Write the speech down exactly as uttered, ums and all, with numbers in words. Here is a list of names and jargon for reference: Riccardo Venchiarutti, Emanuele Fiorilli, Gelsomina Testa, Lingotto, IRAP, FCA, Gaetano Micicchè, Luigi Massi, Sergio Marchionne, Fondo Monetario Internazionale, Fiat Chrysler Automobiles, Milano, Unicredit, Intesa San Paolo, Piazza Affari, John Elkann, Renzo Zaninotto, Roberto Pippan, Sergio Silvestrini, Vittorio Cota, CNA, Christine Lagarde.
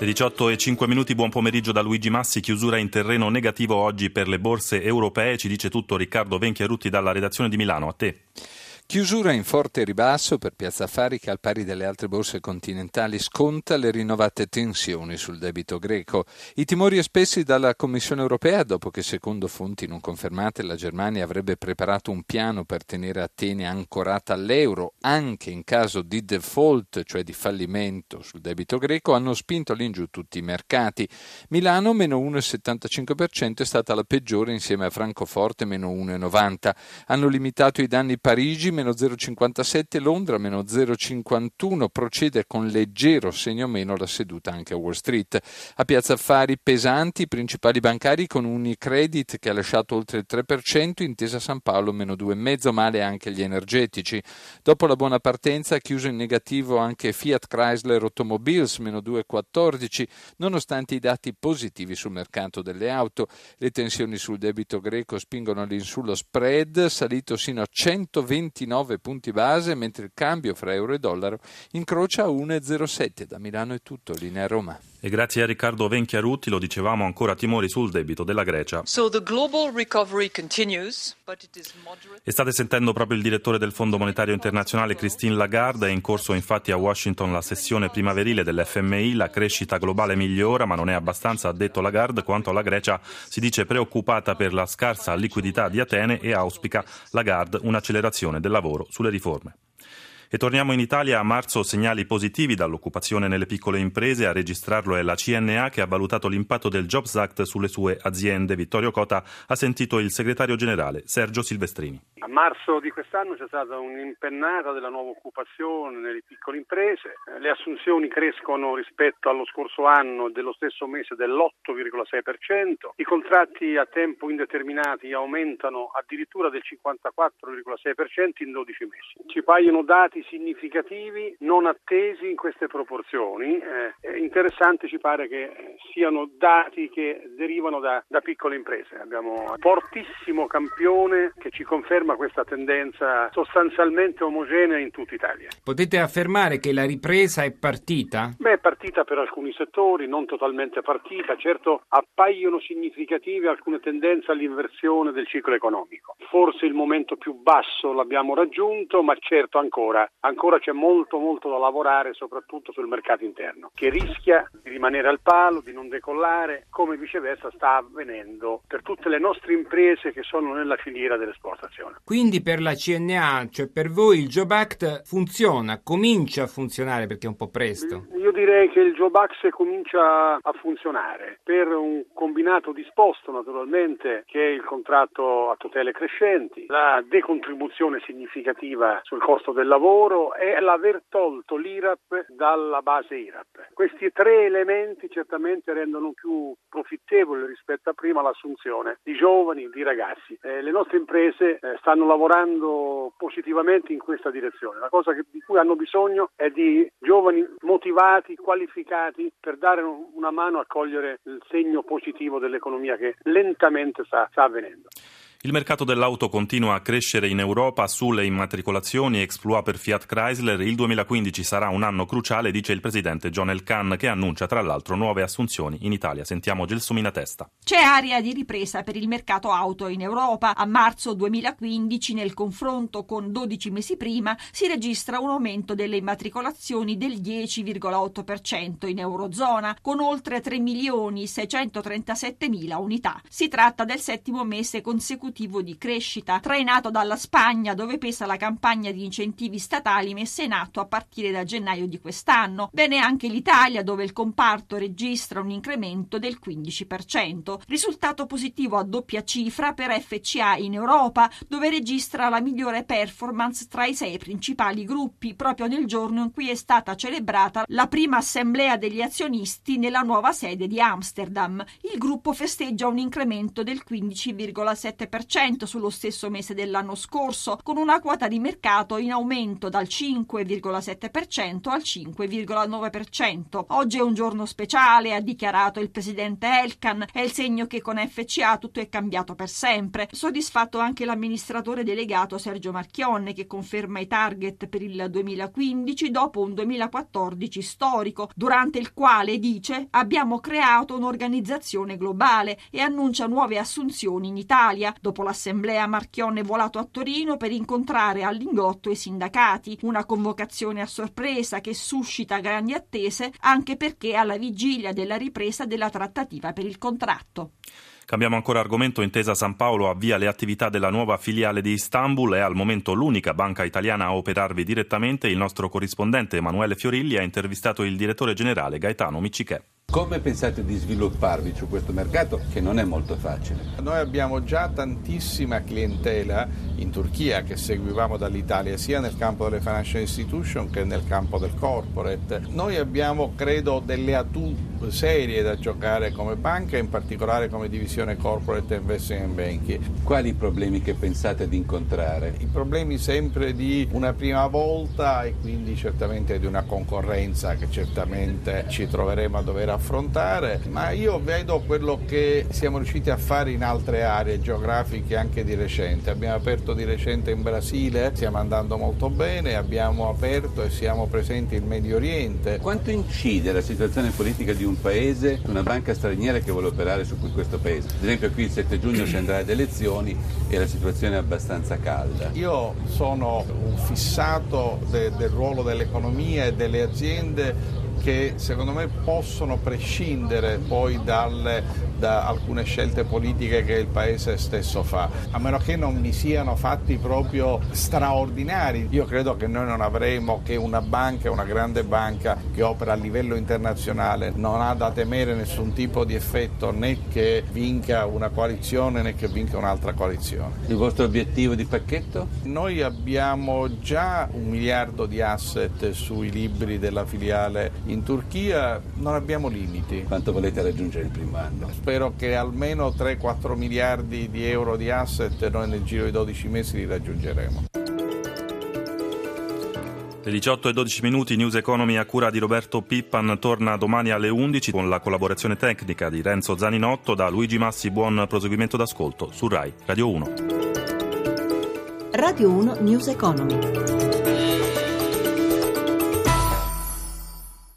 Le diciotto e cinque minuti, buon pomeriggio da Luigi Massi. Chiusura in terreno negativo oggi per le borse europee, ci dice tutto Riccardo Venchiarutti dalla redazione di Milano. A te. Chiusura in forte ribasso per Piazza Affari che, al pari delle altre borse continentali, sconta le rinnovate tensioni sul debito greco. I timori espressi dalla Commissione europea dopo che, secondo fonti non confermate, la Germania avrebbe preparato un piano per tenere Atene ancorata all'euro anche in caso di default, cioè di fallimento sul debito greco, hanno spinto all'ingiù tutti i mercati. Milano meno uno virgola settantacinque per cento è stata la peggiore insieme a Francoforte meno uno virgola novanta per cento. Hanno limitato i danni Parigi meno zero virgola cinquantasette, Londra meno zero virgola cinquantuno, procede con leggero segno meno la seduta anche a Wall Street. A Piazza Affari pesanti i principali bancari con Unicredit che ha lasciato oltre il tre per cento, Intesa San Paolo meno due virgola cinque, male anche gli energetici. Dopo la buona partenza ha chiuso in negativo anche Fiat Chrysler Automobiles meno due virgola quattordici, nonostante i dati positivi sul mercato delle auto. Le tensioni sul debito greco spingono all'insù lo spread, salito sino a centoventinove punti base, mentre il cambio fra euro e dollaro incrocia uno virgola zero sette. Da Milano è tutto, linea Roma. E grazie a Riccardo Venchiarutti. Lo dicevamo, ancora timori sul debito della Grecia. So the global recovery continues, but it is moderate. E state sentendo proprio il direttore del Fondo Monetario Internazionale, Christine Lagarde. È in corso infatti a Washington la sessione primaverile dell'F M I. La crescita globale migliora, ma non è abbastanza, ha detto Lagarde. Quanto alla Grecia, si dice preoccupata per la scarsa liquidità di Atene e auspica Lagarde un'accelerazione del lavoro sulle riforme. E torniamo in Italia. A marzo segnali positivi dall'occupazione nelle piccole imprese, a registrarlo è la C N A che ha valutato l'impatto del Jobs Act sulle sue aziende. Vittorio Cota ha sentito il segretario generale Sergio Silvestrini. A marzo di quest'anno c'è stata un'impennata della nuova occupazione nelle piccole imprese, le assunzioni crescono rispetto allo scorso anno dello stesso mese dell'otto virgola sei per cento, i contratti a tempo indeterminati aumentano addirittura del cinquantaquattro virgola sei per cento in dodici mesi. Ci paiono dati significativi, non attesi in queste proporzioni. Eh, interessante ci pare che siano dati che derivano da, da piccole imprese. Abbiamo un fortissimo campione che ci conferma questa tendenza sostanzialmente omogenea in tutta Italia. Potete affermare che la ripresa è partita? Beh, è partita per alcuni settori, non totalmente partita. Certo, appaiono significative alcune tendenze all'inversione del ciclo economico. Forse il momento più basso l'abbiamo raggiunto, ma certo ancora Ancora c'è molto molto da lavorare, soprattutto sul mercato interno, che rischia di rimanere al palo, di non decollare, come viceversa sta avvenendo per tutte le nostre imprese che sono nella filiera dell'esportazione. Quindi per la C N A, cioè per voi, il Job Act funziona, comincia a funzionare, perché è un po' presto? Io direi che il Job Act comincia a funzionare per un combinato disposto, naturalmente, che è il contratto a tutele crescenti, la decontribuzione significativa sul costo del lavoro e l'aver tolto l'I R A P dalla base I R A P. Questi tre elementi certamente rendono più profittevole rispetto a prima l'assunzione di giovani, di ragazzi. Eh, le nostre imprese eh, stanno lavorando positivamente in questa direzione. La cosa che, di cui hanno bisogno è di giovani motivati, qualificati, per dare una mano a cogliere il segno positivo dell'economia che lentamente sta, sta avvenendo. Il mercato dell'auto continua a crescere in Europa. Sulle immatricolazioni, exploit per Fiat Chrysler, il duemilaquindici sarà un anno cruciale, dice il presidente John Elkann, che annuncia tra l'altro nuove assunzioni in Italia. Sentiamo Gelsomina Testa. C'è area di ripresa per il mercato auto in Europa. A marzo duemilaquindici, nel confronto con dodici mesi prima, si registra un aumento delle immatricolazioni del dieci virgola otto per cento in Eurozona, con oltre tre milioni seicentotrentasette mila unità. Si tratta del settimo mese consecutivo di crescita, trainato dalla Spagna, dove pesa la campagna di incentivi statali messa in atto a partire da gennaio di quest'anno. Bene anche l'Italia, dove il comparto registra un incremento del quindici per cento. Risultato positivo a doppia cifra per F C A in Europa, dove registra la migliore performance tra i sei principali gruppi, proprio nel giorno in cui è stata celebrata la prima assemblea degli azionisti nella nuova sede di Amsterdam. Il gruppo festeggia un incremento del quindici virgola sette per cento due virgola cinque per cento sullo stesso mese dell'anno scorso, con una quota di mercato in aumento dal cinque virgola sette per cento al cinque virgola nove per cento. Oggi è un giorno speciale, ha dichiarato il presidente Elkann, è il segno che con F C A tutto è cambiato per sempre. Soddisfatto anche l'amministratore delegato Sergio Marchionne, che conferma i target per il duemilaquindici dopo un duemilaquattordici storico, durante il quale, dice, abbiamo creato un'organizzazione globale, e annuncia nuove assunzioni in Italia. Dopo l'assemblea Marchionne è volato a Torino per incontrare a Lingotto i sindacati, una convocazione a sorpresa che suscita grandi attese anche perché alla vigilia della ripresa della trattativa per il contratto. Cambiamo ancora argomento. Intesa San Paolo avvia le attività della nuova filiale di Istanbul, è al momento l'unica banca italiana a operarvi direttamente. Il nostro corrispondente Emanuele Fiorilli ha intervistato il direttore generale Gaetano Micicchè. Come pensate di svilupparvi su questo mercato che non è molto facile? Noi abbiamo già tantissima clientela in Turchia che seguivamo dall'Italia, sia nel campo delle financial institution che nel campo del corporate. Noi abbiamo, credo, delle atu serie da giocare come banca, in particolare come divisione corporate e investment banking. Quali problemi che pensate di incontrare? I problemi sempre di una prima volta e quindi certamente di una concorrenza che certamente ci troveremo a dover affrontare. affrontare, ma io vedo quello che siamo riusciti a fare in altre aree geografiche anche di recente. Abbiamo aperto di recente in Brasile, stiamo andando molto bene, abbiamo aperto e siamo presenti in Medio Oriente. Quanto incide la situazione politica di un paese, una banca straniera che vuole operare su questo paese? Ad esempio qui il sette giugno si andrà ad elezioni e la situazione è abbastanza calda. Io sono un fissato de- del ruolo dell'economia e delle aziende che secondo me possono prescindere poi dalle, da alcune scelte politiche che il Paese stesso fa, a meno che non mi siano fatti proprio straordinari. Io credo che noi non avremo che una banca, una grande banca che opera a livello internazionale, non ha da temere nessun tipo di effetto, né che vinca una coalizione né che vinca un'altra coalizione. Il vostro obiettivo di pacchetto? Noi abbiamo già un miliardo di asset sui libri della filiale in Turchia, non abbiamo limiti. Quanto volete raggiungere il primo anno? Spero che almeno tre quattro miliardi di euro di asset noi nel giro di dodici mesi li raggiungeremo. Le diciotto e dodici minuti, News Economy a cura di Roberto Pippan torna domani alle undici con la collaborazione tecnica di Renzo Zaninotto. Da Luigi Massi buon proseguimento d'ascolto su Rai Radio uno. Radio uno News Economy.